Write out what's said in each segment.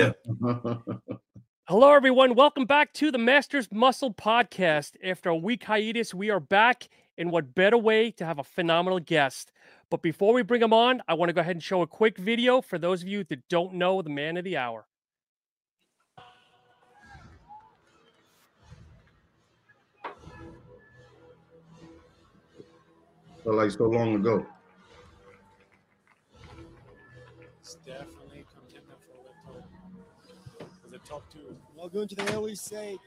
Yeah. Hello, everyone. Welcome back to the Masters Muscle Podcast. After a week hiatus, we are back. And what better way to have a phenomenal guest? But before we bring him on, I want to go ahead and show a quick video for those of you that don't know the man of the hour. Felt like so long ago. It's definitely contender for the top two. Well, Gunther, they always say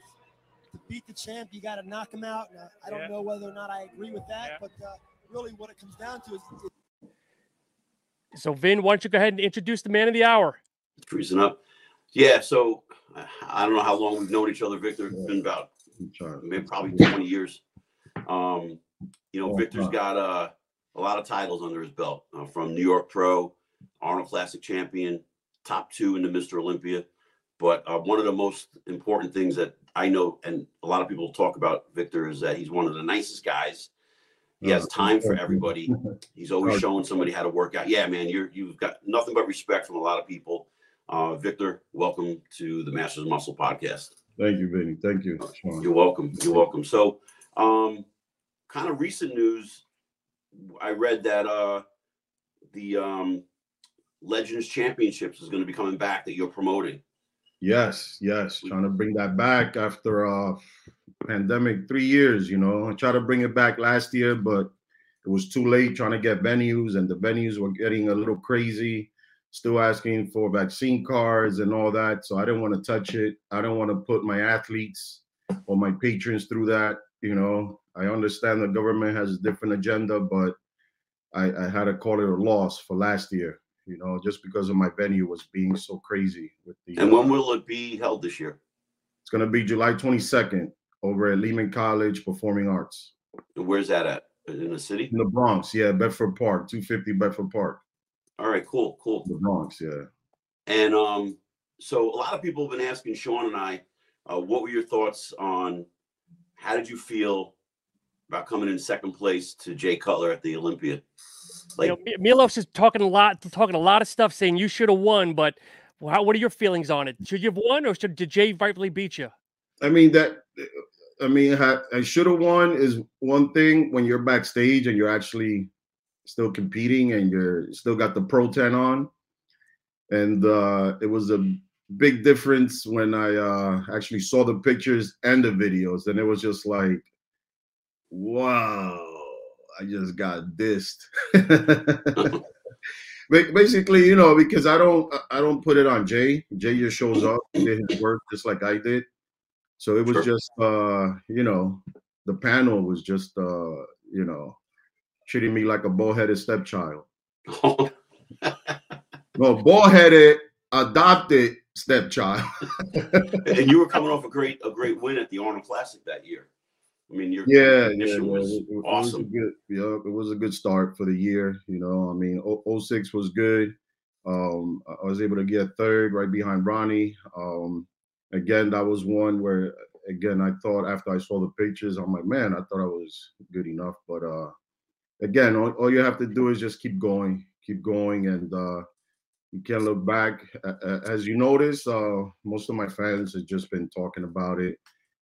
to beat the champ, you got to knock him out. And I don't know whether or not I agree with that, but really what it comes down to is. So, Vin, why don't you go ahead and introduce the man of the hour? Freezing up. Yeah, so I don't know how long we've known each other, Victor. It's been about maybe probably 20 years. You know, Victor's got a lot of titles under his belt, from New York Pro, Arnold Classic champion, top two in the Mr. Olympia. But one of the most important things that I know, and a lot of people talk about Victor, is that he's one of the nicest guys. He has time for everybody. He's always showing somebody how to work out. Yeah, man, you've got nothing but respect from a lot of people. Victor, welcome to the Masters Muscle Podcast. Thank you, Vinny. Thank you. Sean. You're welcome. You're welcome. So, kind of recent news, I read that the Legends Championships is going to be coming back that you're promoting. Yes, yes. Trying to bring that back after pandemic, 3 years, you know. I tried to bring it back last year, but it was too late trying to get venues, and the venues were getting a little crazy, still asking for vaccine cards and all that. So I didn't want to touch it. I don't want to put my athletes or my patrons through that, you know. I understand the government has a different agenda, but I had to call it a loss for last year, you know, just because of my venue was being so crazy. With the. And when will it be held this year? It's going to be July 22nd over at Lehman College Performing Arts. And where's that at? In the city? In the Bronx, yeah, Bedford Park, 250 Bedford Park. All right, cool, cool. The Bronx, yeah. And so a lot of people have been asking Shawn and I, what were your thoughts on, how did you feel about coming in second place to Jay Cutler at the Olympia? Like, you know, Milos is talking a lot of stuff, saying you should have won. But what are your feelings on it? Should you have won, or did Jay rightfully beat you? I mean, I should have won is one thing when you're backstage and you're actually still competing and you're still got the Pro 10 on. And it was a big difference when I actually saw the pictures and the videos, and it was just like, wow, I just got dissed. Basically, you know, because I don't put it on Jay. Jay just shows up, did his work just like I did. So it was just, you know, the panel was just, you know, treating me like a bald-headed stepchild. Oh. No, bald-headed, adopted stepchild. And you were coming off a great win at the Arnold Classic that year. I mean, your condition was awesome. It was a good start for the year. You know, I mean, 06 was good. I was able to get third right behind Ronnie. Again, that was one where, again, I thought after I saw the pictures, I'm like, man, I thought I was good enough. But, again, all you have to do is just keep going. And you can't look back. As you notice, most of my fans have just been talking about it,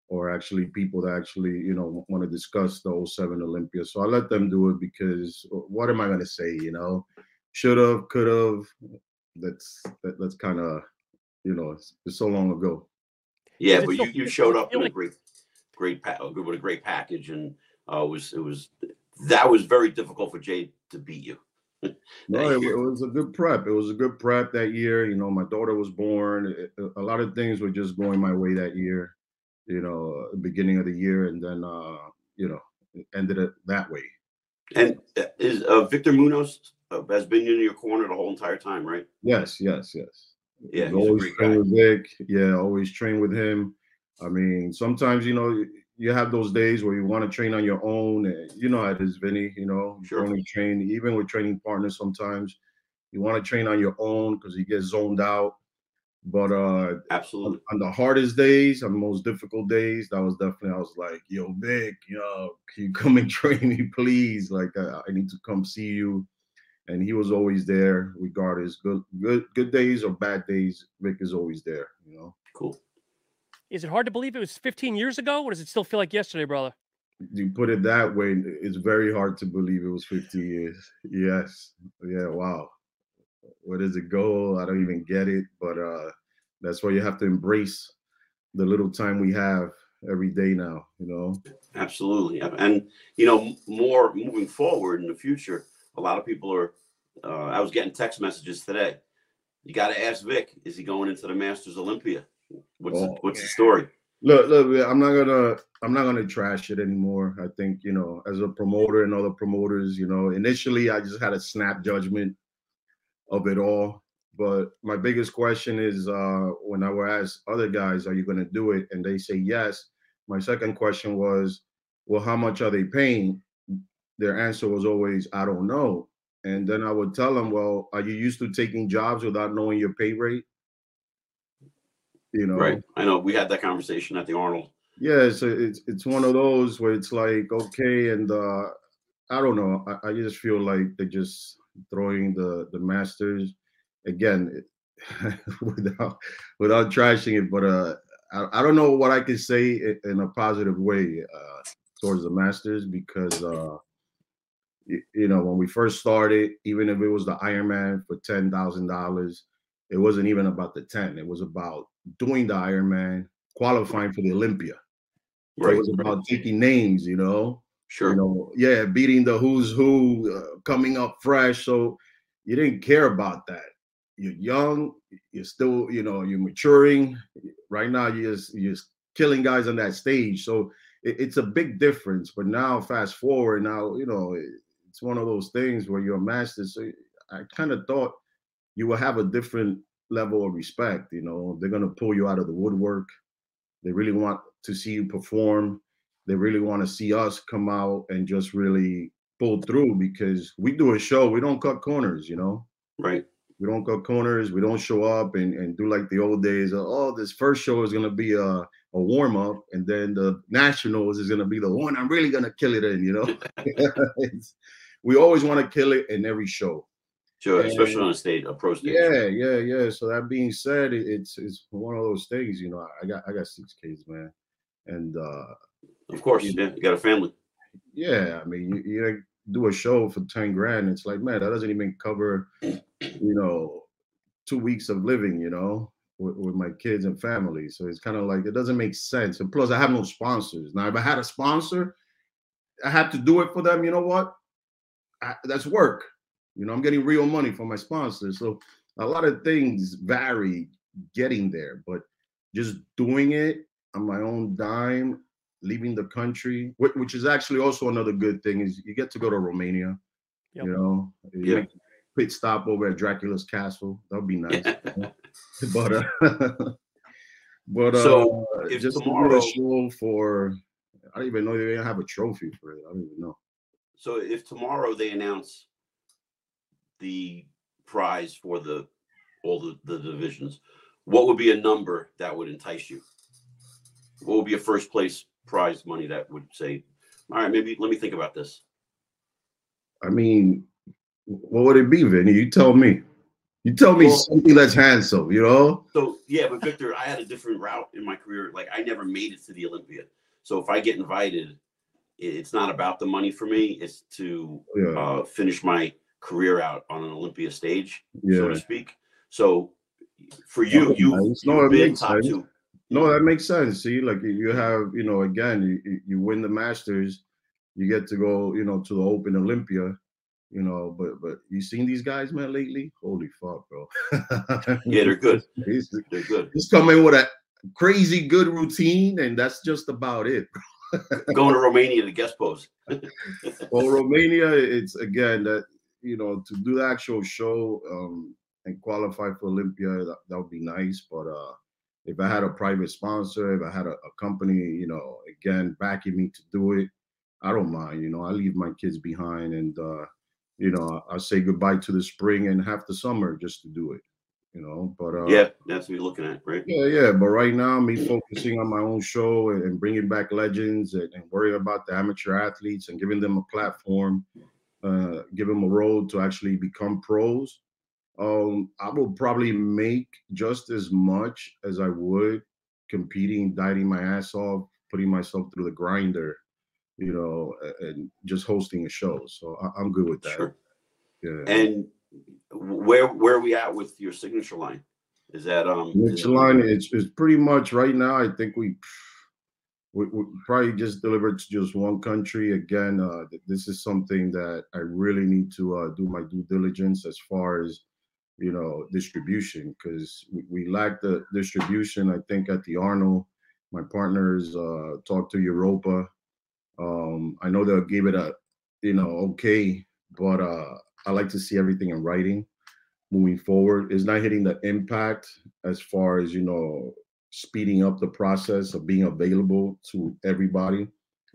or actually people that actually, you know, want to discuss the 07 Olympia. So I let them do it because what am I going to say, you know? Should have, could have. That's kind of, you know, it's so long ago. Yeah, but you showed up with a great package, and that was very difficult for Jay to beat you. No, it was a good prep. It was a good prep that year. You know, my daughter was born. A lot of things were just going my way that year, you know, beginning of the year, and then, you know, it ended it that way. And is Victor Munoz has been in your corner the whole entire time, right? Yes, yes, yes. Yeah, he's always trained with Vic. Yeah, always train with him. I mean, sometimes, you know, you have those days where you want to train on your own. And you know how it is, Vinny, you know, sure. You only train, even with training partners sometimes, you want to train on your own because you get zoned out. But absolutely, on the hardest days, on the most difficult days, that was definitely, I was like, yo, Vic, yo, can you come and train me, please? Like, I need to come see you. And he was always there, regardless, good days or bad days. Vic is always there, you know. Cool. Is it hard to believe it was 15 years ago, or does it still feel like yesterday, brother? You put it that way, it's very hard to believe it was 15 years. Yes. Yeah. Wow. Where does it go? I don't even get it. But that's why you have to embrace the little time we have every day now, you know. Absolutely. And, you know, more moving forward in the future, a lot of people are, I was getting text messages today. You got to ask Vic, is he going into the Masters Olympia? What's the story? Look, I'm not gonna trash it anymore. I think, you know, as a promoter and other promoters, you know, initially I just had a snap judgment of it all. But my biggest question is, when I were asked other guys, are you gonna do it? And they say yes. My second question was, well, how much are they paying? Their answer was always, I don't know. And then I would tell them, well, are you used to taking jobs without knowing your pay rate? You know, right. I know we had that conversation at the Arnold. Yeah, so it's one of those where it's like, okay, and I don't know. I just feel like they're just throwing the Masters again without trashing it. But I don't know what I can say in a positive way towards the Masters, because you know, when we first started, even if it was the Ironman for $10,000, it wasn't even about the 10. It was about doing the Ironman, qualifying for the Olympia. Right. It was about taking names, you know. Sure. You know, yeah, beating the who's who, coming up fresh. So you didn't care about that. You're young. You're still, you know, you're maturing. Right now, you're just killing guys on that stage. So it's a big difference. But now, fast forward, now, you know, it's one of those things where you're a master. So I kind of thought you will have a different level of respect, you know. They're going to pull you out of the woodwork. They really want to see you perform. They really want to see us come out and just really pull through, because we do a show. We don't cut corners, you know. Right. We don't cut corners. We don't show up and do like the old days. Oh, this first show is going to be a warm-up, and then the Nationals is going to be the one I'm really going to kill it in, you know. We always want to kill it in every show. Sure, especially on a stage, a pro stage. Yeah. So that being said, it's one of those things, you know. I got 6 kids, man, and of course, yeah, you got a family. Yeah, I mean, you do a show for $10 grand. It's like, man, that doesn't even cover, you know, 2 weeks of living, you know, with my kids and family. So it's kind of like it doesn't make sense. And plus, I have no sponsors now. If I had a sponsor, I had to do it for them. You know what? That's work. You know, I'm getting real money from my sponsors. So a lot of things vary getting there, but just doing it on my own dime, leaving the country, which is actually also another good thing, is you get to go to Romania. Yep. You know, you make a pit stop over at Dracula's castle. That would be nice. But if just tomorrow, a show for, I don't even know they have a trophy for it. I don't even know. So if tomorrow they announce the prize for all the divisions, what would be a number that would entice you? What would be a first place prize money that would say, all right, maybe let me think about this? I mean, what would it be, Vinny? You tell me. You tell me something that's handsome, you know? So, yeah, but Victor, I had a different route in my career. Like, I never made it to the Olympia. So if I get invited, it's not about the money for me. It's to finish my career out on an Olympia stage, so to speak. So for you've been top 2. No, that makes sense. See, like you have, you know, again, you win the Masters, you get to go, you know, to the Open Olympia, you know, but you seen these guys, man, lately? Holy fuck, bro. Yeah, they're good. They're good. He's coming with a crazy good routine, and that's just about it, bro. Going to Romania to guest pose. Well, Romania, it's again that, you know, to do the actual show and qualify for Olympia, that would be nice. But if I had a private sponsor, if I had a company, you know, again, backing me to do it, I don't mind. You know, I leave my kids behind, and, you know, I say goodbye to the spring and half the summer just to do it, you know. But yeah, that's what you're looking at, right? Yeah. But right now, me focusing on my own show and bringing back legends and worrying about the amateur athletes and giving them a platform. give them a road to actually become pros, I will probably make just as much as I would competing, dieting my ass off, putting myself through the grinder, you know, and just hosting a show. So I'm good with that. Sure. Yeah. And where are we at with your signature line? Is that signature line? It's pretty much right now. I think we probably just delivered to just one country. Again, this is something that I really need to do my due diligence as far as, you know, distribution, because we lack the distribution. I think at the Arnold, my partners talked to Europa. I know they'll give it a, you know, okay, but I like to see everything in writing moving forward. It's not hitting the impact as far as, you know, speeding up the process of being available to everybody.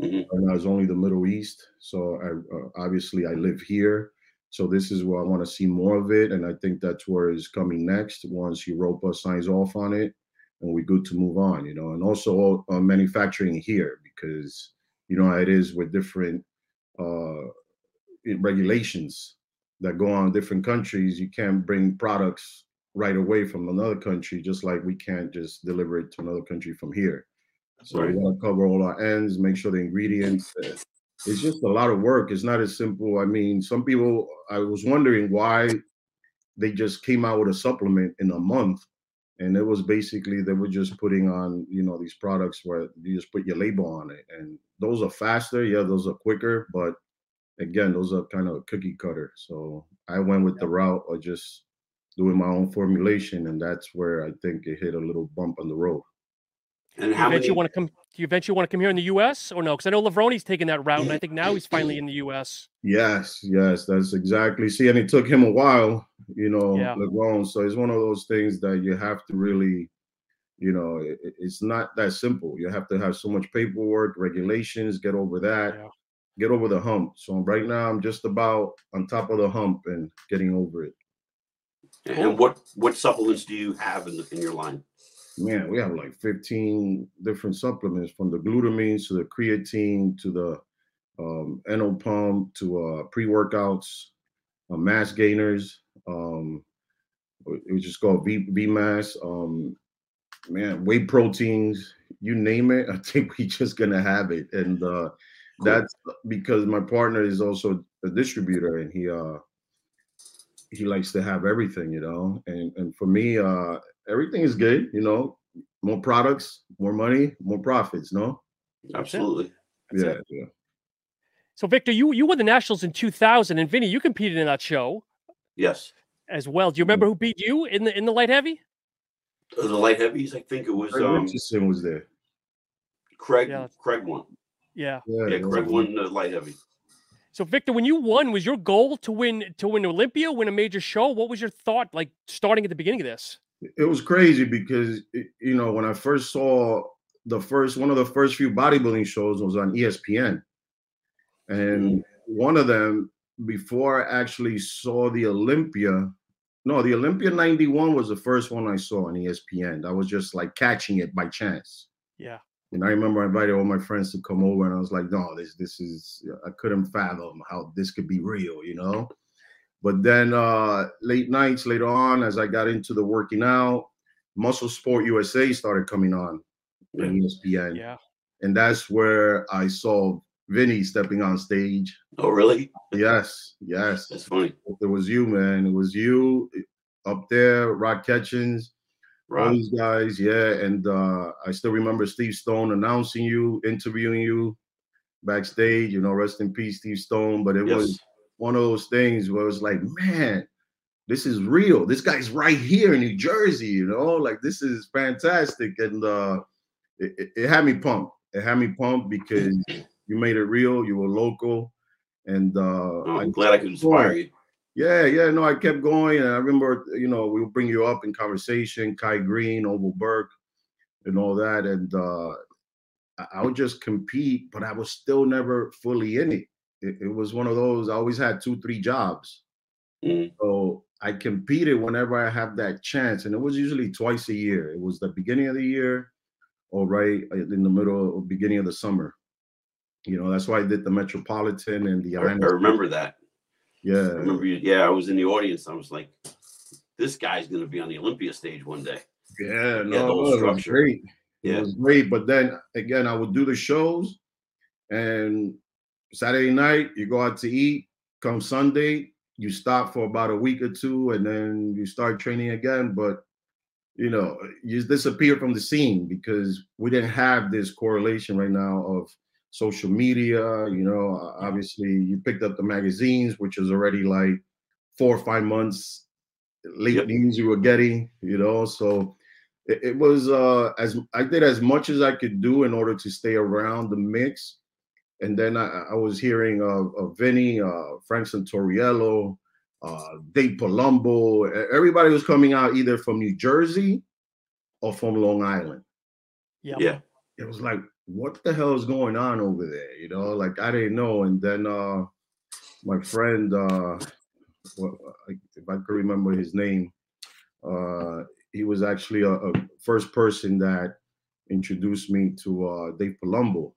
Mm-hmm. And I was only the Middle East, so I obviously I live here, so this is where I want to see more of it, and I think that's where is coming next once Europa signs off on it, and we're good to move on, you know. And also manufacturing here, because you know how it is with different regulations that go on in different countries. You can't bring products right away from another country, just like we can't just deliver it to another country from here. So right. We want to cover all our ends, make sure the ingredients. It's just a lot of work. It's not as simple. I mean, some people, I was wondering why they just came out with a supplement in a month, and it was basically they were just putting on, you know, these products where you just put your label on it, and those are faster. Yeah, those are quicker, but again, those are kind of cookie cutter. So I went with the route of just doing my own formulation, and that's where I think it hit a little bump on the road. And how many... Do you eventually want to come here in the U.S. or no? Because I know Lavroni's taking that route, and I think now he's finally in the U.S. Yes, that's exactly. See, and it took him a while, you know, yeah. Lavrone. So it's one of those things that you have to really, you know, it's not that simple. You have to have so much paperwork, regulations, get over that, yeah. Get over the hump. So right now I'm just about on top of the hump and getting over it. And what supplements do you have in your line? Man, we have like 15 different supplements, from the glutamines to the creatine to the NO pump to pre-workouts, mass gainers. It was just called BB mass. Man, whey proteins, you name it. I think we're just going to have it. And cool. That's because my partner is also a distributor, and he likes to have everything, you know, and for me, everything is good, you know, more products, more money, more profits. No, absolutely. That's it. So Victor, you won the Nationals in 2000, and Vinny, you competed in that show. Yes. As well. Do you remember who beat you in the light heavy? The light heavies, I think it was. Craig Richardson was there. Craig won. Yeah. Yeah, Craig won the light heavy. So Victor, when you won, was your goal to win Olympia, win a major show? What was your thought, like, starting at the beginning of this? It was crazy because, you know, when I first saw one of the first few bodybuilding shows was on ESPN. And one of them, before I actually saw the Olympia, no, the Olympia 91 was the first one I saw on ESPN. I was just like catching it by chance. Yeah. And I remember I invited all my friends to come over, and I was like, no, this is, I couldn't fathom how this could be real, you know? But then late nights later on, as I got into the working out, Muscle Sport USA started coming on on ESPN. Yeah. And that's where I saw Vinny stepping on stage. Oh, really? Yes. That's funny. It was you, man. It was you up there, Rock Ketchins. All these guys, yeah, and I still remember Steve Stone announcing you, interviewing you backstage, you know, rest in peace, Steve Stone. But it was one of those things where it was like, man, this is real. This guy's right here in New Jersey, you know, like, this is fantastic. And it had me pumped. It had me pumped because you made it real. You were local. And I'm glad I could inspire you. Yeah, no, I kept going, and I remember, you know, we would bring you up in conversation, Kai Greene, Oval Burke, and all that, and I would just compete, but I was still never fully in it. It was one of those, I always had 2-3 jobs, so I competed whenever I had that chance, and it was usually twice a year. It was the beginning of the year, or right in the middle or beginning of the summer. You know, that's why I did the Metropolitan and the Island. I remember that. Yeah. I remember you, yeah, I was in the audience. I was like, this guy's going to be on the Olympia stage one day. Yeah, no, it was great. Yeah. It was great. But then, again, I would do the shows, and Saturday night, you go out to eat. Come Sunday, you stop for about a week or two, and then you start training again. But, you know, you disappear from the scene because we didn't have this correlation right now of social media. You know, obviously, you picked up the magazines, which is already like 4 or 5 months late news you were getting, you know. So it was as I did as much as I could do in order to stay around the mix. And then I was hearing of Vinny, Frank Santoriello, Dave Palumbo. Everybody was coming out either from New Jersey or from Long Island. Yeah. Yeah. It was like, what the hell is going on over there? You know, like I didn't know. And then my friend, if I could remember his name, he was actually a first person that introduced me to Dave Palumbo.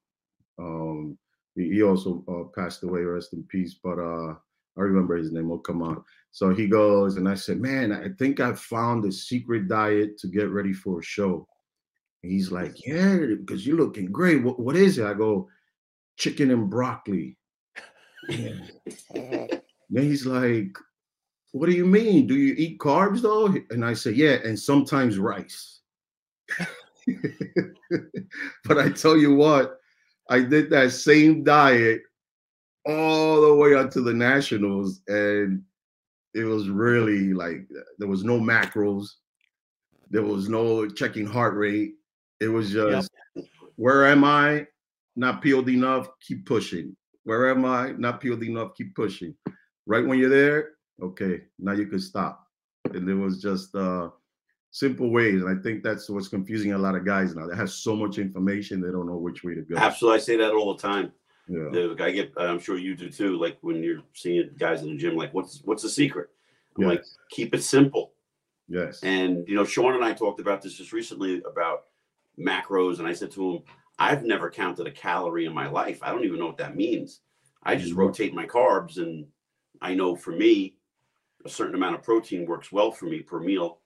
He also passed away, rest in peace, but I remember his name will come out. So he goes, and I said, man, I think I found the secret diet to get ready for a show. And he's like, yeah, because you're looking great. What is it? I go, chicken and broccoli. And then he's like, what do you mean? Do you eat carbs though? And I said, yeah, and sometimes rice. But I tell you what, I did that same diet all the way up to the Nationals, and it was really like there was no macros. There was no checking heart rate. It was just, where am I? Not PO'd enough, keep pushing. Where am I? Not PO'd enough, keep pushing. Right when you're there, okay, now you can stop. And it was just simple ways, and I think that's what's confusing a lot of guys now. They have so much information, they don't know which way to go. Absolutely, I say that all the time. Yeah, I get. I'm sure you do too. Like when you're seeing guys in the gym, like what's the secret? I'm like, keep it simple. Yes. And you know, Shawn and I talked about this just recently about macros, and I said to him, I've never counted a calorie in my life. I don't even know what that means. I just rotate my carbs, and I know for me, a certain amount of protein works well for me per meal.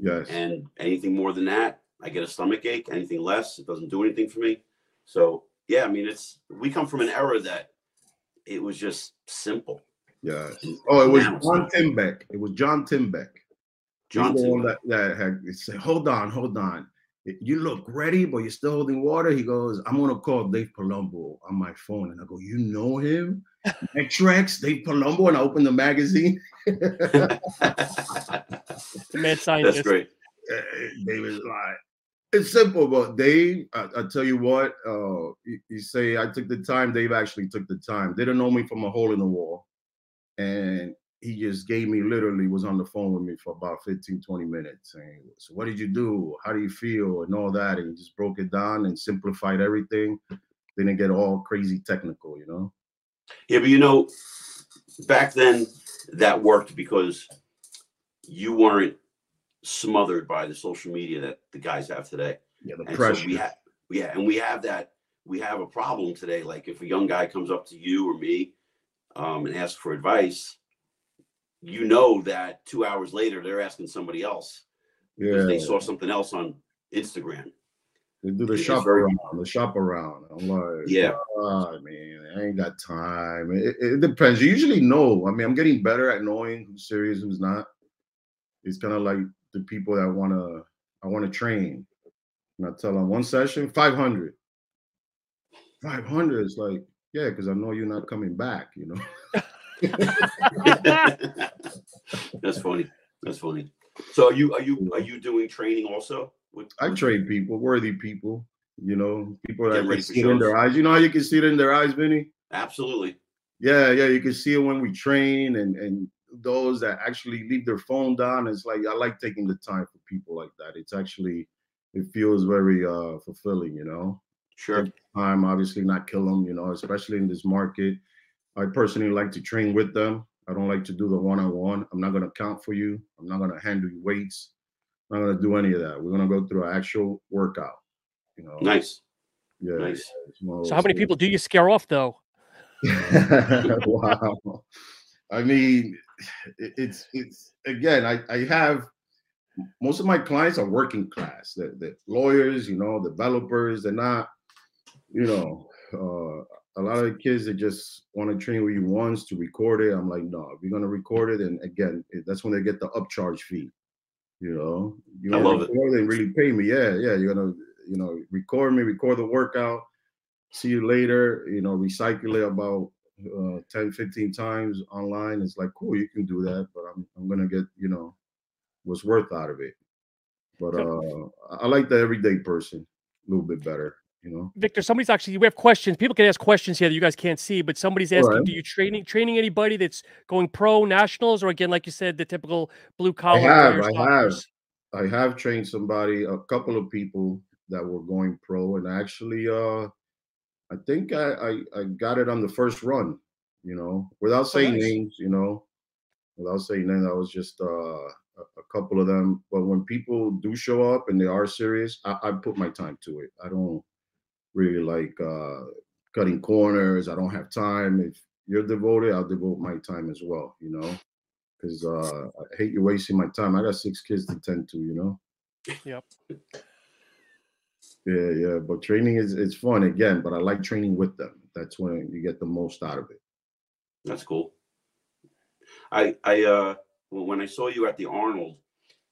Yes. And anything more than that, I get a stomach ache. Anything less, it doesn't do anything for me. So, yeah, I mean, we come from an era that it was just simple. Yes. And oh, it was John Timbeck. It was John Timbeck. John Timbeck. He said, hold on. You look ready, but you're still holding water. He goes, I'm going to call Dave Palumbo on my phone. And I go, you know him? X-Rex, Dave Palumbo. And I open the magazine. Mad scientist. That's great. Dave is like, it's simple, but Dave, I tell you what, you say I took the time. Dave actually took the time. They didn't know me from a hole in the wall. And he just gave me, literally was on the phone with me for about 15, 20 minutes. And so what did you do? How do you feel? And all that. And he just broke it down and simplified everything. They didn't get all crazy technical, you know? Yeah, but you know, back then that worked because you weren't smothered by the social media that the guys have today. Yeah, the pressure. So we have a problem today. Like if a young guy comes up to you or me and asks for advice, you know that 2 hours later they're asking somebody else because they saw something else on Instagram. They do the shop around. I'm like, yeah, oh, man, I ain't got time. It depends. You usually know. I mean, I'm getting better at knowing who's serious, who's not. It's kind of like the people that I want to train, and I tell them one session, 500. 500 is like, yeah, because I know you're not coming back, you know. That's funny. That's funny. So are you doing training also? I train people, worthy people, you know, people that can see it in their eyes. You know how you can see it in their eyes, Vinny? Absolutely. Yeah, yeah, you can see it when we train, and those that actually leave their phone down. It's like, I like taking the time for people like that. It's actually, it feels very fulfilling, you know? Sure. I'm obviously not kill them, you know, especially in this market. I personally like to train with them. I don't like to do the one-on-one. I'm not going to count for you. I'm not going to handle your weights. I'm not going to do any of that. We're going to go through an actual workout, you know? Nice. Yeah. Nice. So how many people do you scare off though? Wow. I mean, it's again, I have most of my clients are working class. They're lawyers, you know, developers. They're not, you know, a lot of the kids that just want to train with you once to record it. I'm like, no, if you're going to record it, and again, that's when they get the upcharge fee. You know, you I love it. They really pay me. Yeah, yeah. You're going to, you know, record me, record the workout. See you later. You know, recycle it about 10, 15 times online. It's like, cool, you can do that, but I'm going to get, you know, what's worth out of it. But I like the everyday person a little bit better. You know, Victor, somebody's actually, we have questions. People can ask questions here that you guys can't see, but somebody's asking, right. Do you training anybody that's going pro nationals? Or again, like you said, the typical blue collar. I have trained somebody, a couple of people that were going pro, and actually, I think I got it on the first run, you know, without saying names, you know, without saying names. I was just, a couple of them. But when people do show up and they are serious, I put my time to it. I don't really like cutting corners. I don't have time. If you're devoted, I'll devote my time as well, you know, because I hate you wasting my time. I got 6 kids to tend to, you know. Yep. Yeah, but training is fun again, but I like training with them. That's when you get the most out of it. That's cool. Well, when I saw you at the Arnold,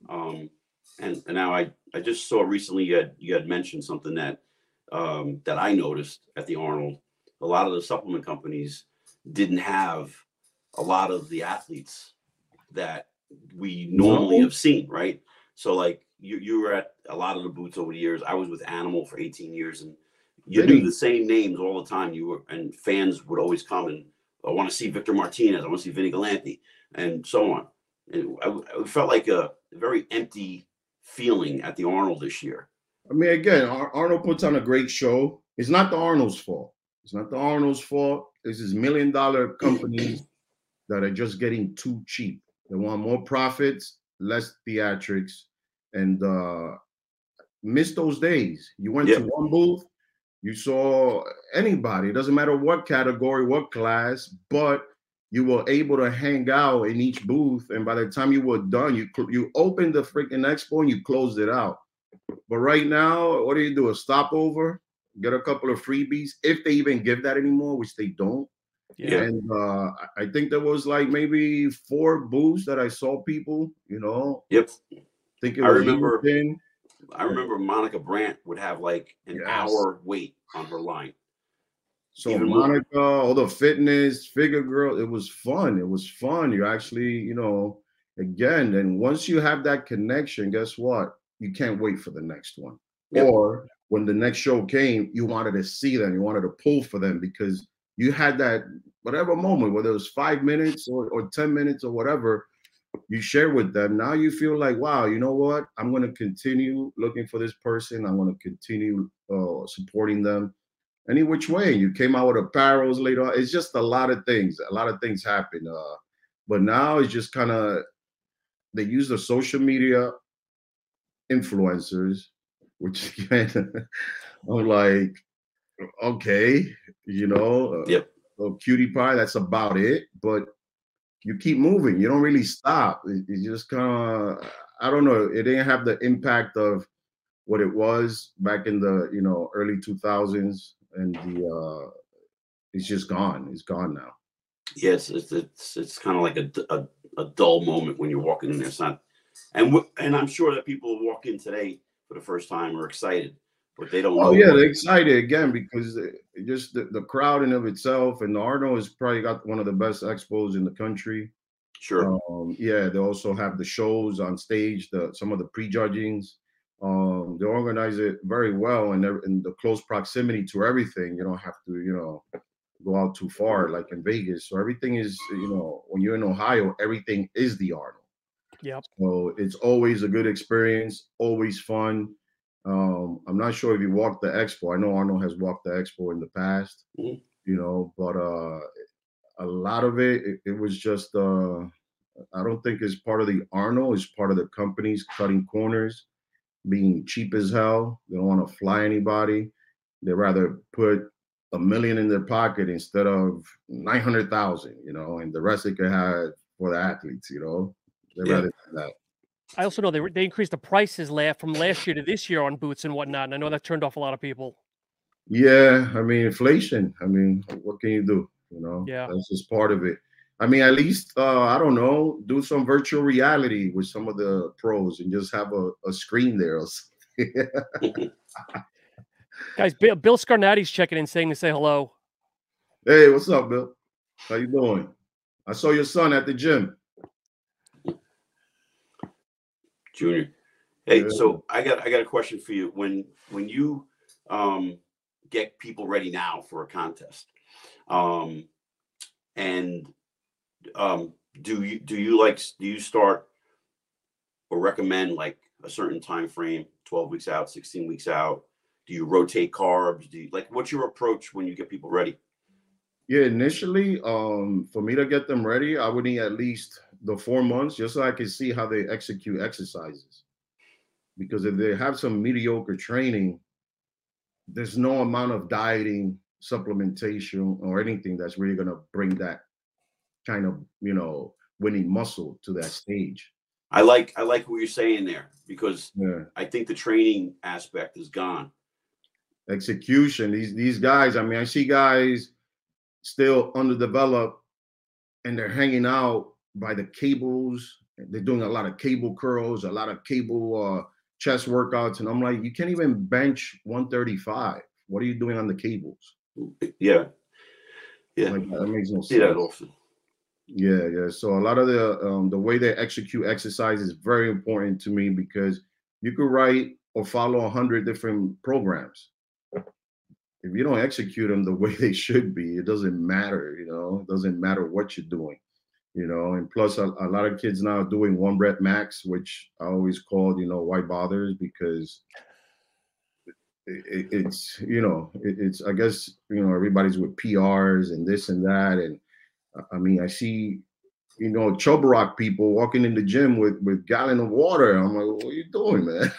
and now I just saw recently you had mentioned something that that I noticed at the Arnold. A lot of the supplement companies didn't have a lot of the athletes that we normally have seen, right? So like you were at a lot of the booths over the years. I was with Animal for 18 years, and you knew the same names all the time. And fans would always come and I want to see Victor Martinez, I want to see Vinny Galante, and so on. And I felt like a very empty feeling at the Arnold this year. I mean, again, Arnold puts on a great show. It's not the Arnold's fault. It's not the Arnold's fault. It's these million-dollar companies that are just getting too cheap. They want more profits, less theatrics, and miss those days. You went to one booth, you saw anybody. It doesn't matter what category, what class, but you were able to hang out in each booth, and by the time you were done, you opened the freaking expo and you closed it out. But right now, what do? A stopover, get a couple of freebies, if they even give that anymore, which they don't. Yeah. And I think there was like maybe 4 booths that I saw people, you know. Yep. I remember. I remember Monica Brandt would have like an hour wait on her line. So even Monica, all the fitness, figure girl, it was fun. It was fun. You actually, you know, again, and once you have that connection, guess what? You can't wait for the next one. Yep. Or when the next show came, you wanted to see them. You wanted to pull for them because you had that whatever moment, whether it was 5 minutes or 10 minutes or whatever, you share with them. Now you feel like, wow, you know what? I'm going to continue looking for this person. I want to continue supporting them. Any which way. You came out with apparels later on. It's just a lot of things. A lot of things happen. But now it's just kind of, they use the social media influencers, which again, I'm like, okay, you know, cutie pie, that's about it. But you keep moving. You don't really stop. It's just kind of, I don't know. It didn't have the impact of what it was back in the, you know, early 2000s. And the it's just gone. It's gone now. Yes, it's kind of like a dull moment when you're walking in there. It's not, and I'm sure that people walk in today for the first time are excited, but they don't. Oh yeah, they're excited again because just the crowd in of itself, and the Arnold has probably got one of the best expos in the country. Sure. Yeah, they also have the shows on stage. Some of the pre-judgings. They organize it very well, and in the close proximity to everything. You don't have to, you know, go out too far like in Vegas. So everything is, you know, when you're in Ohio, everything is the Arnold. Yeah. So it's always a good experience, always fun. I'm not sure if you walked the expo. I know Arnold has walked the expo in the past, you know, but a lot of it was just, I don't think it's part of the Arnold. It's part of the companies cutting corners, being cheap as hell. They don't want to fly anybody. They rather put $1 million in their pocket instead of 900,000, you know, and the rest they could have for the athletes, you know. They'd rather do that. I also know they increased the prices from last year to this year on boots and whatnot, and I know that turned off a lot of people. Yeah, I mean, inflation. I mean, what can you do? You know, that's just part of it. I mean, at least, I don't know, do some virtual reality with some of the pros and just have a screen there or something. Guys, Bill Scarnati's checking in saying to say hello. Hey, what's up, Bill? How you doing? I saw your son at the gym. Junior. Hey, so I got a question for you. When you get people ready now for a contest, do you start or recommend like a certain time frame, 12 weeks out, 16 weeks out? Do you rotate carbs? Do you, like, what's your approach when you get people ready? Yeah, initially, for me to get them ready, I would need at least the 4 months just so I can see how they execute exercises. Because if they have some mediocre training, there's no amount of dieting, supplementation, or anything that's really going to bring that kind of, you know, winning muscle to that stage. I like what you're saying there, because I think the training aspect is gone. Execution. These guys, I mean, I see guys still underdeveloped and they're hanging out by the cables. They're doing a lot of cable curls, a lot of cable chest workouts. And I'm like, you can't even bench 135. What are you doing on the cables? Yeah. Yeah. Like, that makes no sense. Yeah, often. Yeah. Yeah. So a lot of the way they execute exercise is very important to me, because you could write or follow 100 different programs. If you don't execute them the way they should be, it doesn't matter, you know. It doesn't matter what you're doing, you know. And plus, a lot of kids now are doing 1 rep max, which I always called, you know, why bother? Because it's, you know, it's, I guess, you know, everybody's with PRs and this and that. And I mean, I see, you know, Chub Rock people walking in the gym with gallon of water. I'm like, what are you doing, man?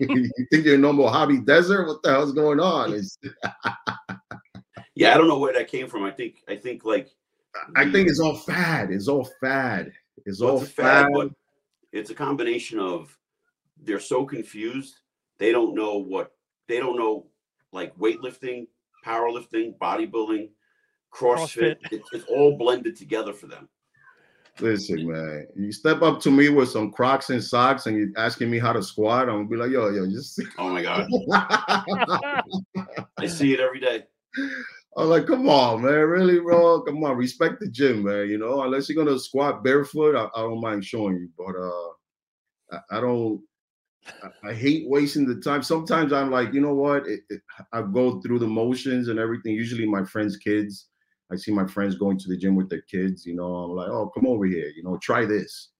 You think you're a normal hobby desert? What the hell's going on? Yeah, I don't know where that came from. I think it's all fad. It's all fad. It's all fad. But it's a combination of they're so confused. They don't know like weightlifting, powerlifting, bodybuilding, CrossFit. It's all blended together for them. Listen, man, you step up to me with some Crocs and socks and you're asking me how to squat, I'm going to be like, yo, just... Oh, my God. I see it every day. I'm like, come on, man, really, bro? Come on, respect the gym, man, you know? Unless you're going to squat barefoot, I don't mind showing you. But I hate wasting the time. Sometimes I'm like, you know what? I go through the motions and everything. Usually my friends' kids. I see my friends going to the gym with their kids, you know, I'm like, oh, come over here, you know, try this.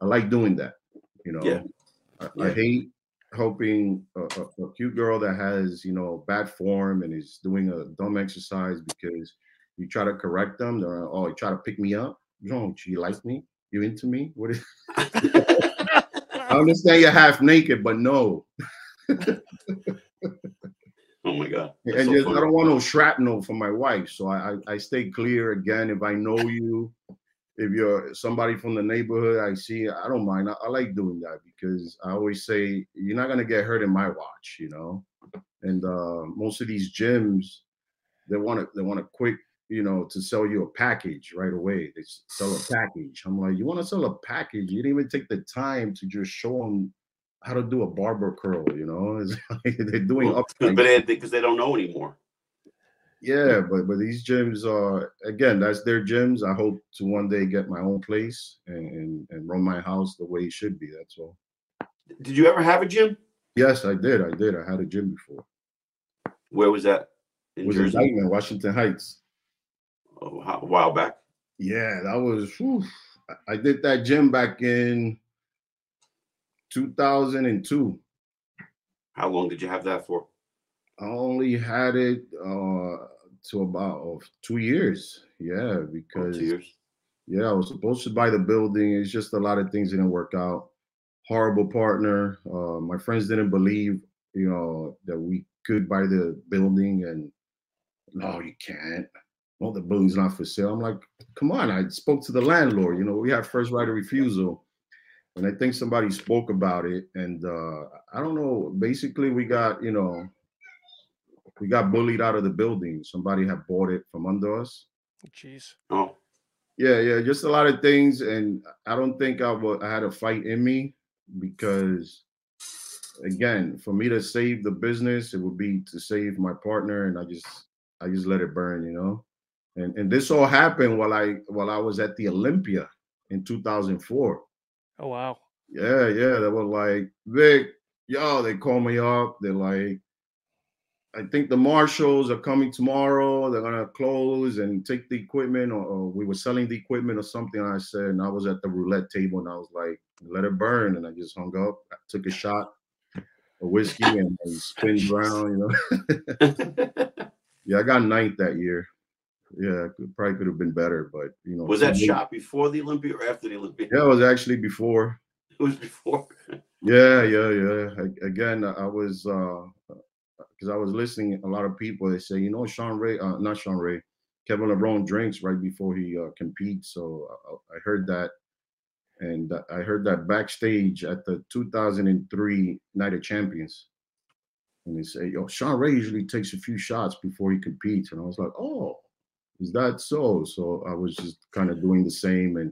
I like doing that, you know. Yeah. I hate helping a cute girl that has, you know, bad form and is doing a dumb exercise, because you try to correct them. They're like, oh, you try to pick me up. Don't you like me? You into me? What is I understand you're half naked, but no. Oh my God! That's and so just, I don't want no shrapnel for my wife, so I stay clear. Again, if I know you, if you're somebody from the neighborhood, I see, I don't mind. I like doing that, because I always say you're not gonna get hurt in my watch, you know. And most of these gyms, they want to quick, you know, to sell you a package right away. They sell a package. I'm like, you want to sell a package? You didn't even take the time to just show them how to do a barber curl, you know. It's like they're doing up because they don't know anymore. Yeah, but these gyms are, again, that's their gyms. I hope to one day get my own place and run my house the way it should be. That's all. Did you ever have a gym? Yes, I did. I had a gym before. Where was that? It was in Dykeman, Washington Heights. Oh, a while back. Yeah, that was. Whew, I did that gym back in 2002. How long did you have that for? I only had it to about 2 years. Yeah, because 2 years. Yeah, I was supposed to buy the building. It's just a lot of things didn't work out. Horrible partner. My friends didn't believe, you know, that we could buy the building, and no, you can't. Well, the building's not for sale. I'm like, come on. I spoke to the landlord. You know, we have first right of refusal. And I think somebody spoke about it. And I don't know. Basically, we got, you know, we got bullied out of the building. Somebody had bought it from under us. Jeez. Oh. Yeah, yeah. Just a lot of things. And I don't think I had a fight in me because, again, for me to save the business, it would be to save my partner. And I just let it burn, you know. And this all happened while I was at the Olympia in 2004. Oh, wow. Yeah, yeah. They were like, Vic, yo, they call me up. They're like, I think the marshals are coming tomorrow. They're going to close and take the equipment, or we were selling the equipment or something. I said, and I was at the roulette table, and I was like, let it burn. And I just hung up. I took a shot of whiskey and I spins around, you know. Yeah, I got ninth that year. Yeah, probably could have been better, but you know. Was that shot before the Olympia or after the Olympia? Yeah, it was actually before. It was before. Yeah, yeah, yeah. Again, I was because I was listening. A lot of people they say, you know, Shawn Ray, not Shawn Ray, Kevin LeBron drinks right before he competes. So I heard that, and I heard that backstage at the 2003 Night of Champions. And they say, yo, Shawn Ray usually takes a few shots before he competes. And I was like, oh, is that so? So I was just kind of doing the same. And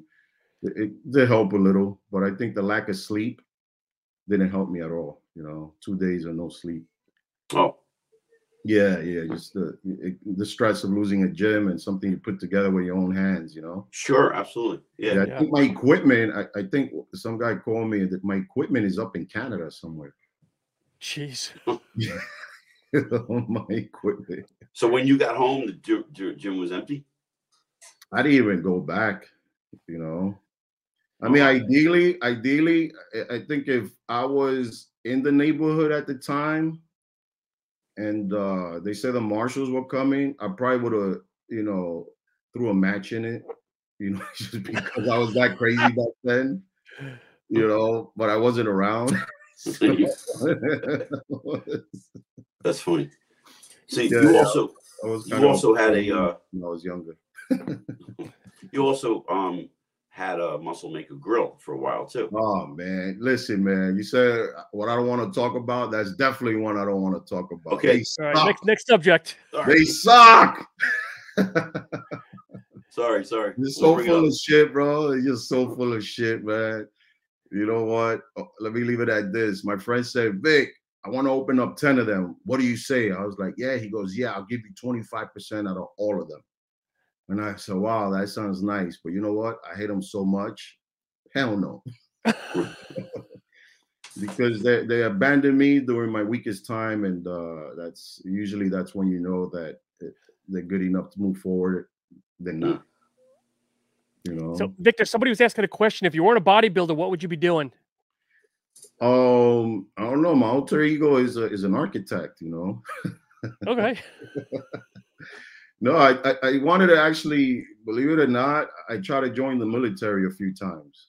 it did help a little. But I think the lack of sleep didn't help me at all. You know, 2 days of no sleep. Oh. Yeah, yeah. Just the stress of losing a gym and something you put together with your own hands, you know? Sure, absolutely. Yeah, yeah, yeah. I think my equipment, I think some guy called me that my equipment is up in Canada somewhere. Jeez. My equipment. So when you got home, the gym was empty? I didn't even go back, you know. I mean, ideally, I think if I was in the neighborhood at the time and they said the marshals were coming, I probably would have, you know, threw a match in it, you know, just because I was that crazy back then, you know, but I wasn't around. That's funny. See, yeah, you also had a when I was younger. You also had a Muscle Maker grill for a while too. Oh man, listen, man, you said what I don't want to talk about. That's definitely one I don't want to talk about. Okay, all right, next subject. Sorry. They suck. sorry. You're so full of shit, bro. You're so full of shit, man. You know what? Oh, let me leave it at this. My friend said, Vic, I want to open up 10 of them. What do you say? I was like, yeah. He goes, yeah, I'll give you 25% out of all of them. And I said, wow, that sounds nice. But you know what? I hate them so much. Hell no. Because they abandoned me during my weakest time. And that's when you know that they're good enough to move forward. They're not. You know? So, Victor, somebody was asking a question. If you weren't a bodybuilder, what would you be doing? I don't know. My alter ego is an architect, you know. Okay. No, I wanted to actually, believe it or not, I tried to join the military a few times.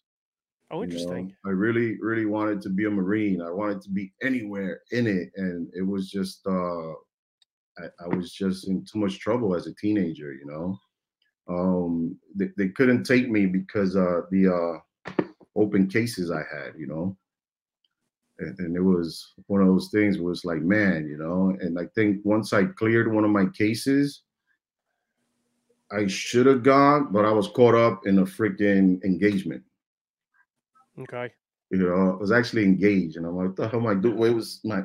Oh, interesting. You know? I really, really wanted to be a Marine. I wanted to be anywhere in it. And it was just, I was just in too much trouble as a teenager, you know. They couldn't take me because the open cases I had, you know, and it was one of those things where it's like, man, you know, and I think once I cleared one of my cases, I should have gone, but I was caught up in a freaking engagement. Okay. You know, I was actually engaged, and I'm like, what the hell am I doing? Well, it was my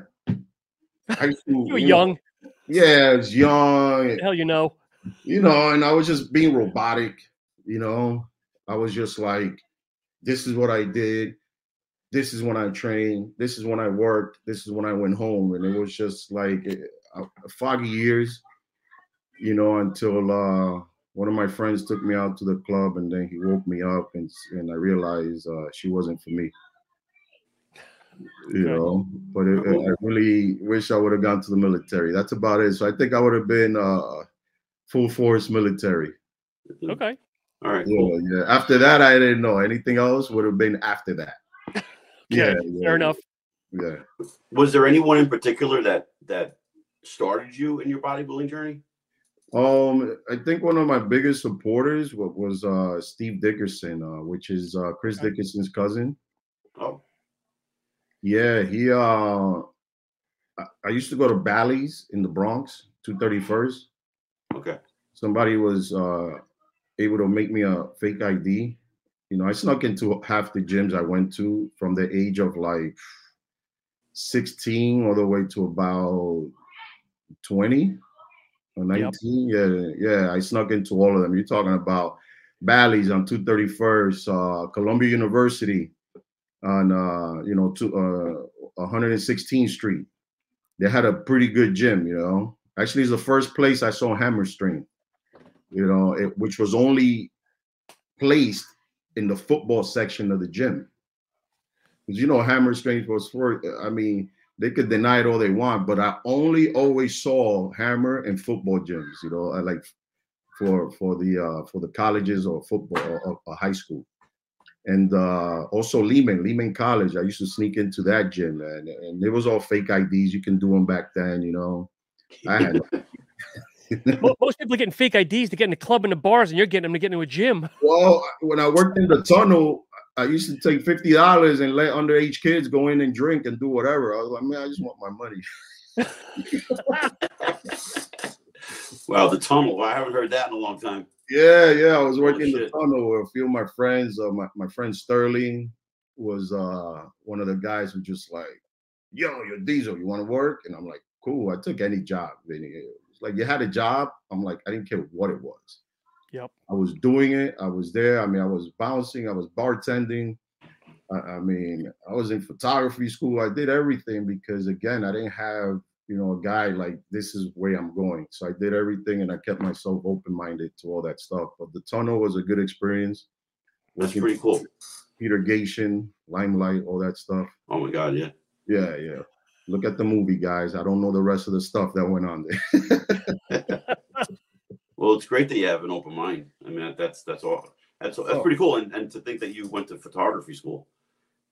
high school. You were young. Yeah, I was young. The hell, you know. You know, and I was just being robotic, you know. I was just like, this is what I did. This is when I trained. This is when I worked. This is when I went home. And it was just like foggy years, you know, until one of my friends took me out to the club, and then he woke me up, and I realized she wasn't for me. You know, but I really wish I would have gone to the military. That's about it. So I think I would have been full force military. Okay. All right. Yeah, cool. Yeah. After that, I didn't know. Anything else would have been after that. Okay, yeah. Fair enough. Yeah. Was there anyone in particular that started you in your bodybuilding journey? I think one of my biggest supporters was Steve Dickerson, which is Chris Dickerson's cousin. Oh. Yeah, he I used to go to Bally's in the Bronx, 231st. Okay. Somebody was able to make me a fake ID. You know, I snuck into half the gyms I went to from the age of like 16 all the way to about 20. 19, yep. Yeah, I snuck into all of them. You're talking about Bally's on 231st, Columbia University on, you know, 116th Street. They had a pretty good gym, you know. Actually, it's the first place I saw Hammer Strength, you know, which was only placed in the football section of the gym. Because, you know, Hammer Strength was for, I mean, they could deny it all they want, but I only always saw Hammer in football gyms, you know, like for the colleges or football or high school, and also Lehman College. I used to sneak into that gym, and it was all fake IDs. You can do them back then, you know. I had most people are getting fake IDs to get in the club and the bars, and you're getting them to get into a gym. Well, when I worked in the tunnel, I used to take $50 and let underage kids go in and drink and do whatever. I was like, man, I just want my money. Wow, the tunnel. I haven't heard that in a long time. Yeah, yeah. I was working in the tunnel with a few of my friends. My friend Sterling was one of the guys who just like, yo, you're Diesel. You want to work? And I'm like, cool. I took any job. It's like, you had a job? I'm like, I didn't care what it was. Yep. I was doing it. I was there. I mean, I was bouncing. I was bartending. I mean, I was in photography school. I did everything because, again, I didn't have, you know, a guy like, this is where I'm going. So I did everything, and I kept myself open-minded to all that stuff. But the tunnel was a good experience. That's pretty cool. Peter Gation, Limelight, all that stuff. Oh, my God, yeah. Yeah, yeah. Look at the movie, guys. I don't know the rest of the stuff that went on there. Well, it's great that you have an open mind. I mean, that's all. That's pretty cool. And to think that you went to photography school.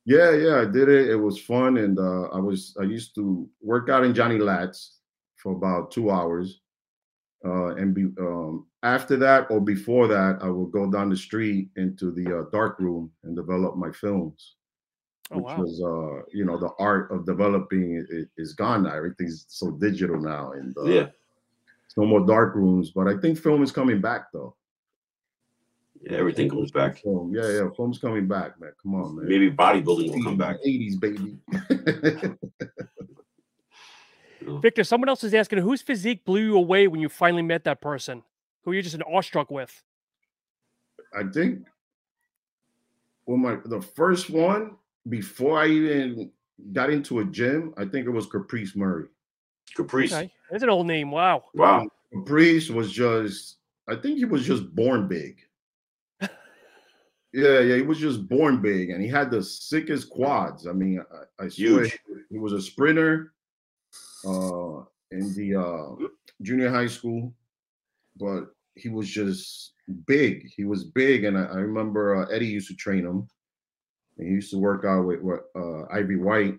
Yeah, yeah, I did it. It was fun, and I used to work out in Johnny Lat's for about 2 hours, and after that or before that, I would go down the street into the dark room and develop my films. Oh, wow. Which was, you know, the art of developing is gone now. Everything's so digital now, and yeah. No more dark rooms, but I think film is coming back, though. Yeah, everything comes back. Film. Yeah, yeah, film's coming back, man. Come on, man. Maybe bodybuilding will come back. 80s, baby. Victor, someone else is asking, whose physique blew you away when you finally met that person? Who you're just in awestruck with? I think, well, the first one, before I even got into a gym, I think it was Caprice Murray. Caprice. Okay. That's an old name. Wow. Wow. Caprice was just, I think he was just born big. Yeah, yeah. He was just born big, and he had the sickest quads. I mean, I swear he was a sprinter in the junior high school, but he was just big. He was big, and I remember Eddie used to train him, and he used to work out with Ivory White.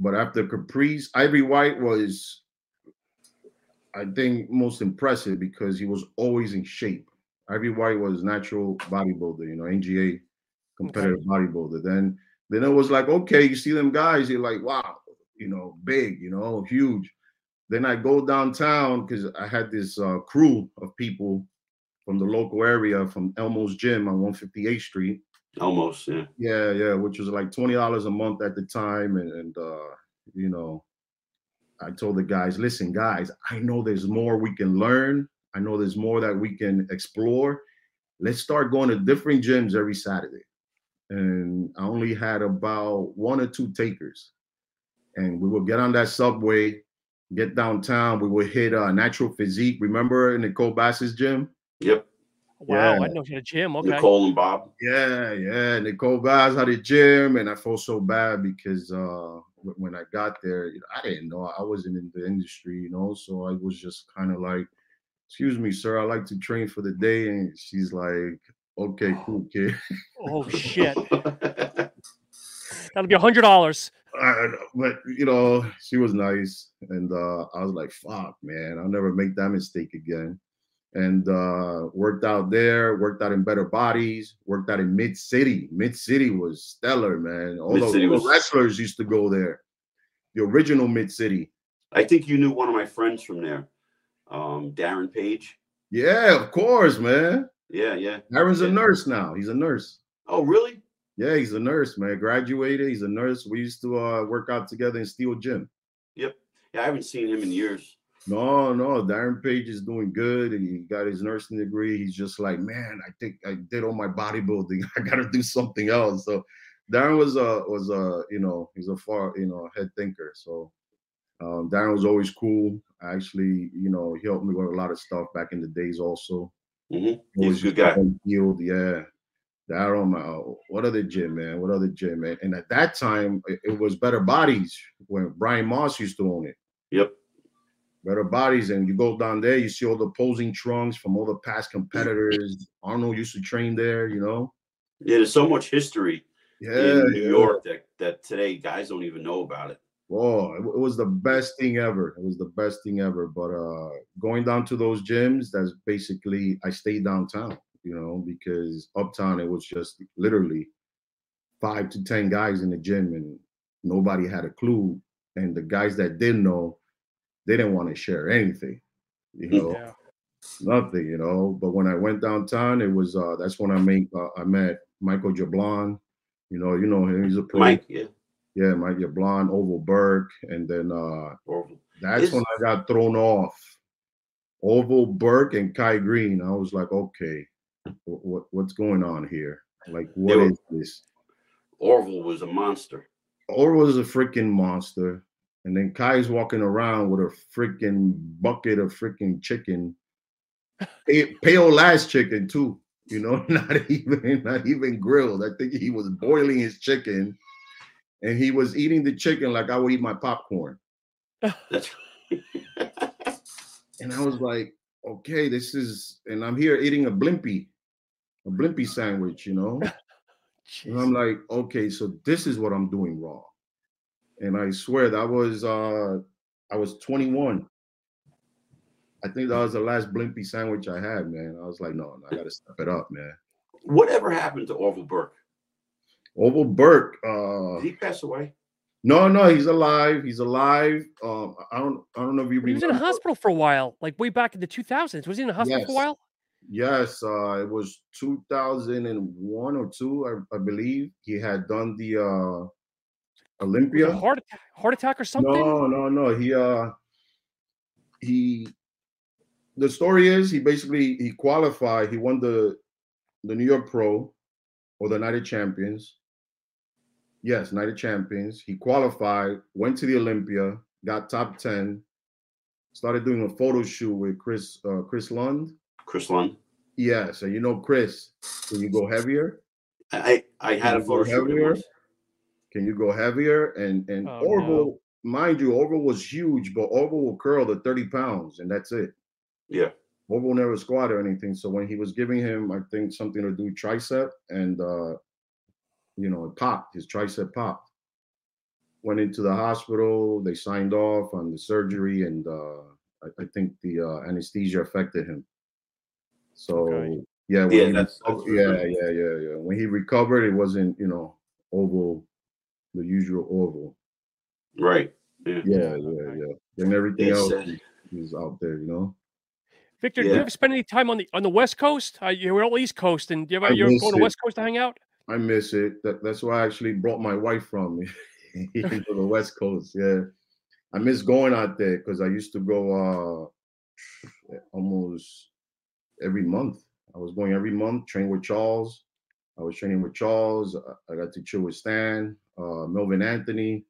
But after Caprice, Ivory White was, I think, most impressive because he was always in shape. Ivory White was natural bodybuilder, you know, NGA competitive bodybuilder. Then it was like, okay, you see them guys, you're like, wow, you know, big, you know, huge. Then I go downtown because I had this crew of people from the local area from Elmo's Gym on 158th Street. Almost, yeah. Yeah, yeah, which was like $20 a month at the time. And you know, I told the guys, listen, guys, I know there's more we can learn. I know there's more that we can explore. Let's start going to different gyms every Saturday. And I only had about 1 or 2 takers. And we would get on that subway, get downtown. We would hit Natural Physique. Remember Nicole Bass's gym? Yep. Wow, yeah. I know she had a gym. Okay. Nicole and Bob. Yeah, yeah. Nicole Bass had a gym, and I felt so bad because when I got there, you know, I didn't know. I wasn't in the industry, you know, so I was just kind of like, excuse me, sir, I like to train for the day. And she's like, okay, cool, kid. Oh, shit. That'll be $100. But, you know, she was nice. And I was like, fuck, man, I'll never make that mistake again. and worked out there, worked out in Better Bodies, worked out in Mid-City. Mid-City was stellar, man. All the wrestlers used to go there. The original Mid-City. I think you knew one of my friends from there, Darren Page. Yeah, of course, man. Yeah, yeah. Darren's a nurse now. He's a nurse. Oh, really? Yeah, he's a nurse, man. Graduated. He's a nurse. We used to work out together in Steel Gym. Yep. Yeah, I haven't seen him in years. No, no. Darren Page is doing good. He got his nursing degree. He's just like, man, I think I did all my bodybuilding. I got to do something else. So Darren was a you know, he's a head thinker. So Darren was always cool. Actually, you know, he helped me with a lot of stuff back in the days also. Mm-hmm. He's a good guy. Healed, yeah. What other gym, man? What other gym, man? And at that time, it was Better Bodies when Brian Moss used to own it. Yep. Better Bodies, and you go down there, you see all the posing trunks from all the past competitors. Arnold used to train there, you know? Yeah, there's so much history in New York that today guys don't even know about it. Whoa, it was the best thing ever. It was the best thing ever. But going down to those gyms, that's basically, I stayed downtown, you know, because uptown, it was just literally 5 to 10 guys in the gym and nobody had a clue. And the guys that did know, they didn't want to share anything, you know, nothing, you know. But when I went downtown, it was, that's when I met Michael Jablon, you know, him, he's a pro. Mike, yeah. Yeah, Mike Jablon, Oval Burke, and then that's when I got thrown off. Oval Burke and Kai Greene. I was like, okay, what's going on here? Like, what is this? Orville was a monster. Orville was a freaking monster. And then Kai's walking around with a freaking bucket of freaking chicken. Pale ass chicken, too. You know, not even grilled. I think he was boiling his chicken. And he was eating the chicken like I would eat my popcorn. And I was like, okay, this is, and I'm here eating a blimpie sandwich, you know? And I'm like, okay, so this is what I'm doing wrong. And I swear that was, I was 21. I think that was the last blimpie sandwich I had, man. I was like, no, I got to step it up, man. Whatever happened to Orville Burke? Oval Burke. Did he pass away? No, he's alive. He's alive. I don't know if you remember. He was in a hospital for a while, like way back in the 2000s. Was he in a hospital for a while? Yes, it was 2001 or 2, I believe. He had done the Olympia. Heart attack or something? No. He the story is he qualified. He won the New York Pro. Or the Night of Champions. Yes, Night of Champions. He qualified, went to the Olympia, got top 10, started doing a photo shoot with Chris Lund. Chris Lund? Yeah, so you know Chris. Can you go heavier? I had a photo shoot. Can you go heavier? And Orville, mind you, Orville was huge, but Orville will curl to 30 pounds, and that's it. Yeah. Orville never squatted or anything. So when he was giving him, I think, something to do tricep, and, you know, it popped. His tricep popped. Went into the hospital. They signed off on the surgery, and I think the anesthesia affected him. So, okay. Yeah. When he recovered, it wasn't, you know, Orville, the usual Orville. Right. Yeah. And everything else is out there, you know. Victor, do you ever spend any time on the West Coast? You're all East Coast, and do you ever go to West Coast to hang out? I miss it. That's why I actually brought my wife from to the West Coast. Yeah, I miss going out there because I used to go almost every month. I was going every month. Train with Charles. I was training with Charles. I got to chill with Stan, Melvin Anthony.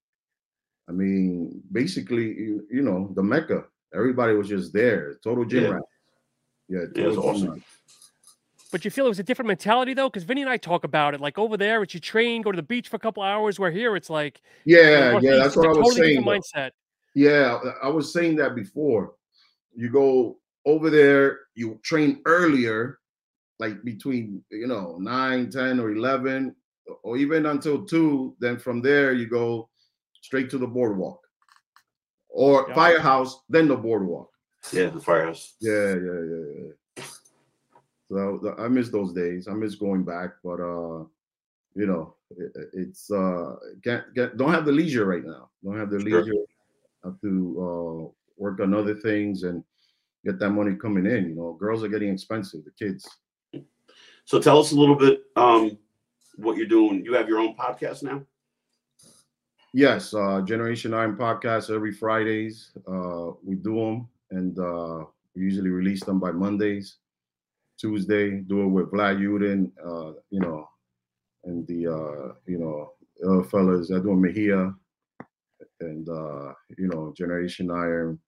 I mean, basically, you know, the Mecca. Everybody was just there. Total gym rat. Yeah, it was awesome. But you feel it was a different mentality, though? Because Vinny and I talk about it. Like, over there, it's you train, go to the beach for a couple hours. Where here, it's like... Yeah, that's what I was saying. Mindset. Yeah, I was saying that before. You go over there, you train earlier, like between, you know, 9, 10, or 11, or even until 2. Then from there, you go straight to the boardwalk. Or firehouse, then the boardwalk. Yeah, the firehouse. Yeah. So I miss those days. I miss going back, but you know, it's don't have the leisure right now. Don't have the leisure. Sure. Have to work on other things and get that money coming in. You know, girls are getting expensive, the kids. So tell us a little bit what you're doing. You have your own podcast now? Yes, Generation Iron podcast every Fridays. We do them, and we usually release them by Mondays. Tuesday, do it with Vlad Uden, you know, and the, you know, other fellas, Edwin Mejia, and, you know, Generation Iron,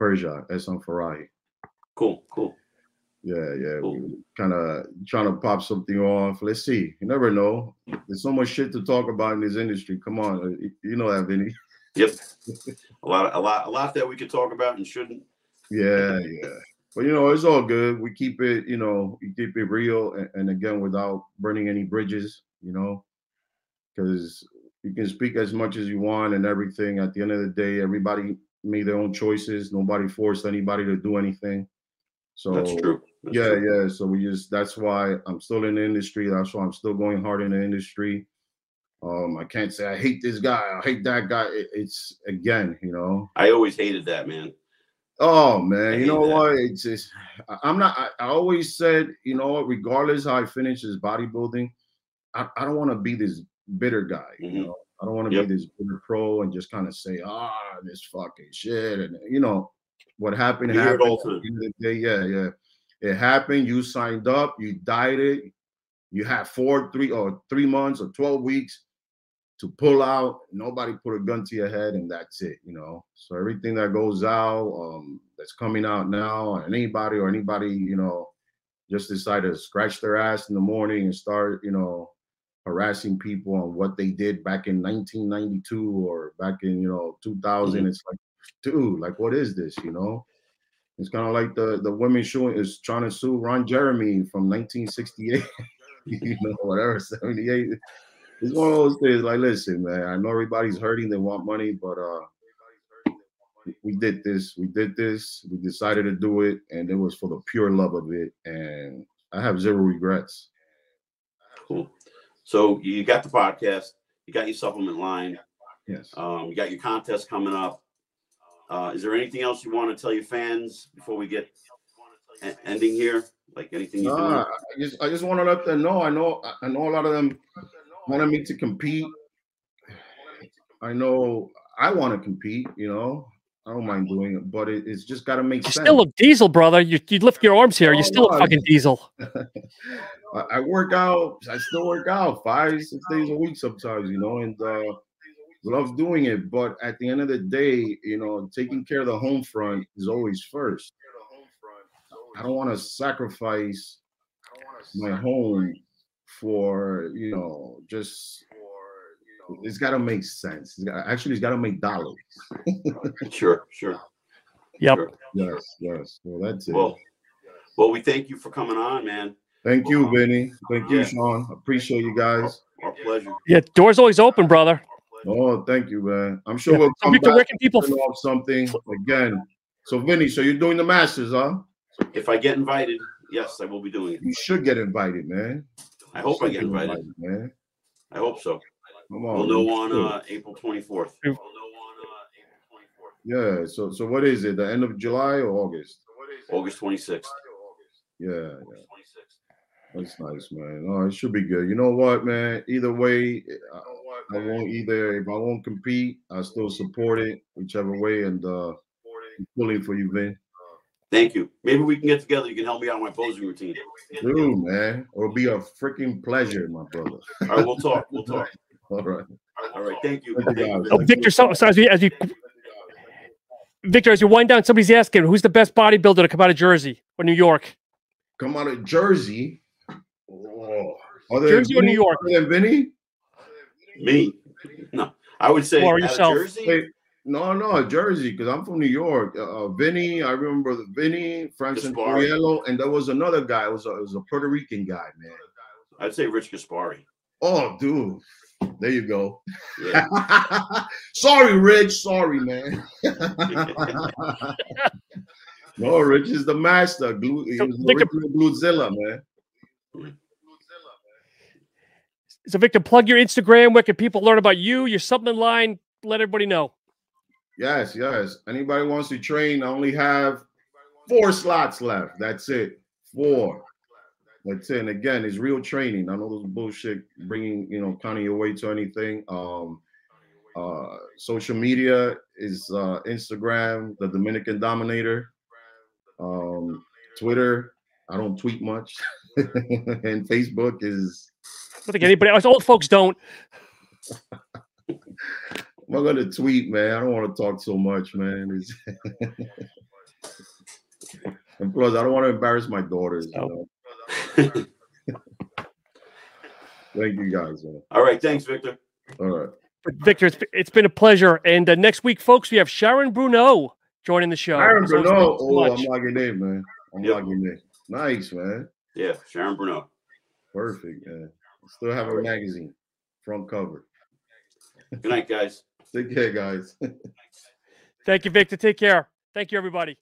Persia, Ehsan Farahi. Cool, cool. Yeah, yeah, cool. Kind of trying to pop something off. Let's see. You never know. There's so much shit to talk about in this industry. Come on, you know that, Vinny. Yep. a lot that we could talk about and shouldn't. Yeah, yeah. But you know, it's all good. We keep it, you know, we keep it real, and again, without burning any bridges, you know, because you can speak as much as you want and everything. At the end of the day, everybody made their own choices. Nobody forced anybody to do anything. So that's true. That's true. Yeah. So we just, that's why I'm still in the industry. That's why I'm still going hard in the industry. I can't say I hate this guy, I hate that guy. It's again, you know, I always hated that, man. Oh man, you know what? It's just, I always said, you know what, regardless how I finish this bodybuilding, I don't want to be this bitter guy, you know. I don't want to be this bitter pro and just kind of say, this fucking shit, and you know, what happened happened. At the end of the day, yeah, yeah. It happened, you signed up, you dieted, you had 3 months or 12 weeks to pull out. Nobody put a gun to your head, and that's it, you know. So everything that goes out, that's coming out now, and anybody, you know, just decide to scratch their ass in the morning and start, you know, harassing people on what they did back in 1992 or back in, you know, 2000. It's like, dude, like, what is this, you know? It's kind of like the women is trying to sue Ron Jeremy from 1968, you know, whatever, 78. It's one of those things, like, listen, man, I know everybody's hurting, they want money, but we did this, we decided to do it, and it was for the pure love of it, and I have zero regrets. Cool. So you got the podcast, you got your supplement line, yes, you got your contest coming up. Is there anything else you want to tell your fans before we get ending here? Like anything you can do? I just want to let them know. I know a lot of them wanted me to compete. I know I want to compete, you know. I don't mind doing it, but it's just got to make sense. You still look diesel, brother. You lift your arms here. You still look fucking diesel. I work out. I still work out 5-6 days a week sometimes, you know, and love doing it. But at the end of the day, you know, taking care of the home front is always first. I don't want to sacrifice my home for, you know, just, it's got to make sense. It's got to make dollars. Sure, sure. Yep. Sure. Yes, yes. Well, that's it. Well, we thank you for coming on, man. Thank you, Vinny. Thank you, Shawn. Appreciate you guys. Our pleasure. Yeah, door's always open, brother. Oh, thank you, man. I'm sure we'll come back off something again. So, Vinny, so you're doing the Masters, huh? If I get invited, yes, I will be doing it. You should get invited, man. I hope I get invited, man. I hope so. Come on, we'll know on April 24th. We'll know on April 24th. Yeah. So what is it? The end of July or August? August 26th. Yeah. That's nice, man. Oh, it should be good. You know what, man? Either way, if I won't compete, I still support it, whichever way, and I'm pulling for you, Vin. Thank you. Maybe we can get together. You can help me out on my posing routine. Dude, man. It'll be a freaking pleasure, my brother. All right, we'll talk. We'll talk. All right. All right. Thank you. Oh, Victor, as you wind down, somebody's asking, who's the best bodybuilder to come out of Jersey or New York? Come out of Jersey? Oh. Jersey or New York? Other than Vinny? Me? No. I would say or yourself. Jersey? Wait, no, Jersey, because I'm from New York. Vinny, I remember Vinny, Frank Santariello, and there was another guy. It was a Puerto Rican guy, man. I'd say Rich Gaspari. Oh, dude. There you go. Yeah. Sorry, Rich. Sorry, man. No, Rich is the master. He was the original Gluezilla, man. So, Victor, plug your Instagram. Where can people learn about you? Your supplement line. Let everybody know. Yes, yes. Anybody wants to train, I only have 4 slots left. That's it. 4. That's it. And again, it's real training. I know this bullshit bringing, you know, counting your weight to anything. Social media is Instagram, the Dominican Dominator, Twitter. I don't tweet much. And Facebook is... I don't think anybody else, old folks don't. I'm not going to tweet, man. I don't want to talk so much, man. And plus, I don't want to embarrass my daughters. Oh. You know? Thank you guys, man. All right. Thanks, Victor. All right. Victor, it's been a pleasure. And next week, folks, we have Sharon Bruneau joining the show. Sharon Bruneau. Oh, I'm logging in, man. I'm logging in. Nice, man. Yeah, Sharon Bruneau. Perfect, man. Still have a magazine, front cover. Good night, guys. Take care, guys. Thank you, Victor. Take care. Thank you, everybody.